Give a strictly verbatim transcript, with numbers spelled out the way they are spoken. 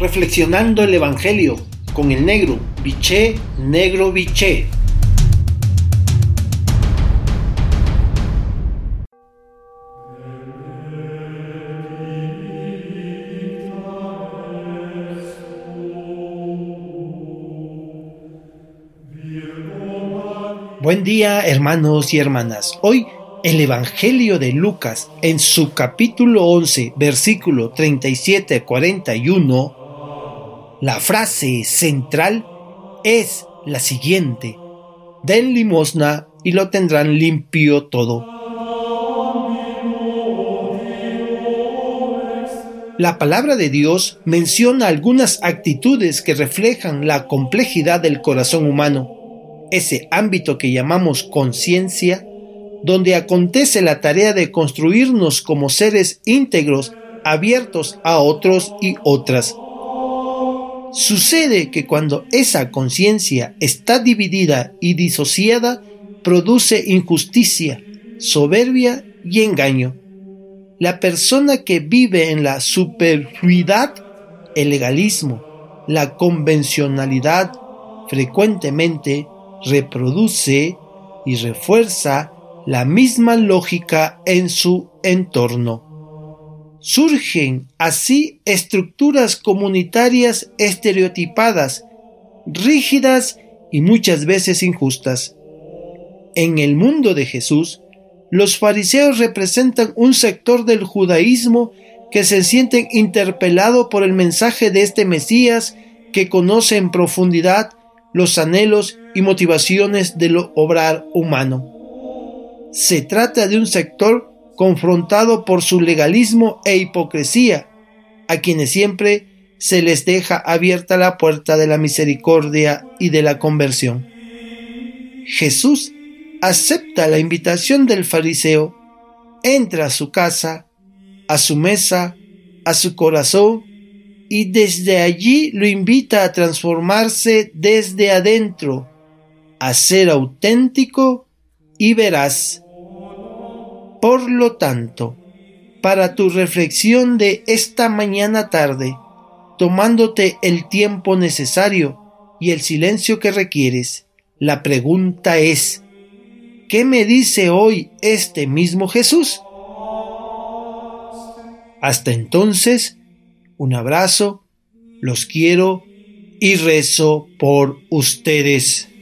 Reflexionando el Evangelio con el negro, Biché, negro Biché. Buen día, hermanos y hermanas. Hoy el Evangelio de Lucas, en su capítulo once, versículo treinta y siete a cuarenta y uno, la frase central es la siguiente: den limosna y lo tendrán limpio todo. La palabra de Dios menciona algunas actitudes que reflejan la complejidad del corazón humano, ese ámbito que llamamos conciencia, donde acontece la tarea de construirnos como seres íntegros, abiertos a otros y otras. Sucede que cuando esa conciencia está dividida y disociada, produce injusticia, soberbia y engaño. La persona que vive en la superfluidad, el legalismo, la convencionalidad, frecuentemente reproduce y refuerza la misma lógica en su entorno. Surgen así estructuras comunitarias estereotipadas, rígidas y muchas veces injustas. En el mundo de Jesús, los fariseos representan un sector del judaísmo que se sienten interpelado por el mensaje de este Mesías, que conoce en profundidad los anhelos y motivaciones del obrar humano. Se trata de un sector confrontado por su legalismo e hipocresía, a quienes siempre se les deja abierta la puerta de la misericordia y de la conversión. Jesús acepta la invitación del fariseo, entra a su casa, a su mesa, a su corazón, y desde allí lo invita a transformarse desde adentro, a ser auténtico y veraz. Por lo tanto, para tu reflexión de esta mañana tarde, tomándote el tiempo necesario y el silencio que requieres, la pregunta es: ¿qué me dice hoy este mismo Jesús? Hasta entonces, un abrazo, los quiero y rezo por ustedes.